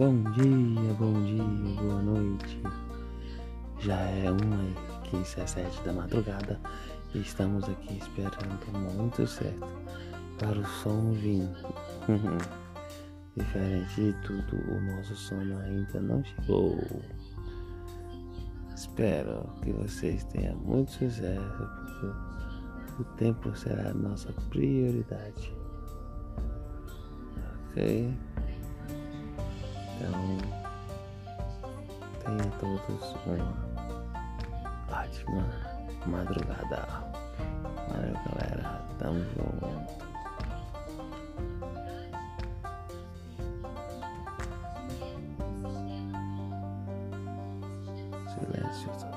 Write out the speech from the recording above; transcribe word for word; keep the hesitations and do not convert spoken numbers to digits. Bom dia, bom dia, boa noite. Já é uma e quinze às sete da madrugada e estamos aqui esperando o momento certo para o som vir. Diferente de tudo, o nosso sono ainda não chegou. Espero que vocês tenham muito sucesso, porque o tempo será a nossa prioridade. Ok? Então, tenham todos uma ótima madrugada. Valeu, galera. Tamo junto. Silêncio.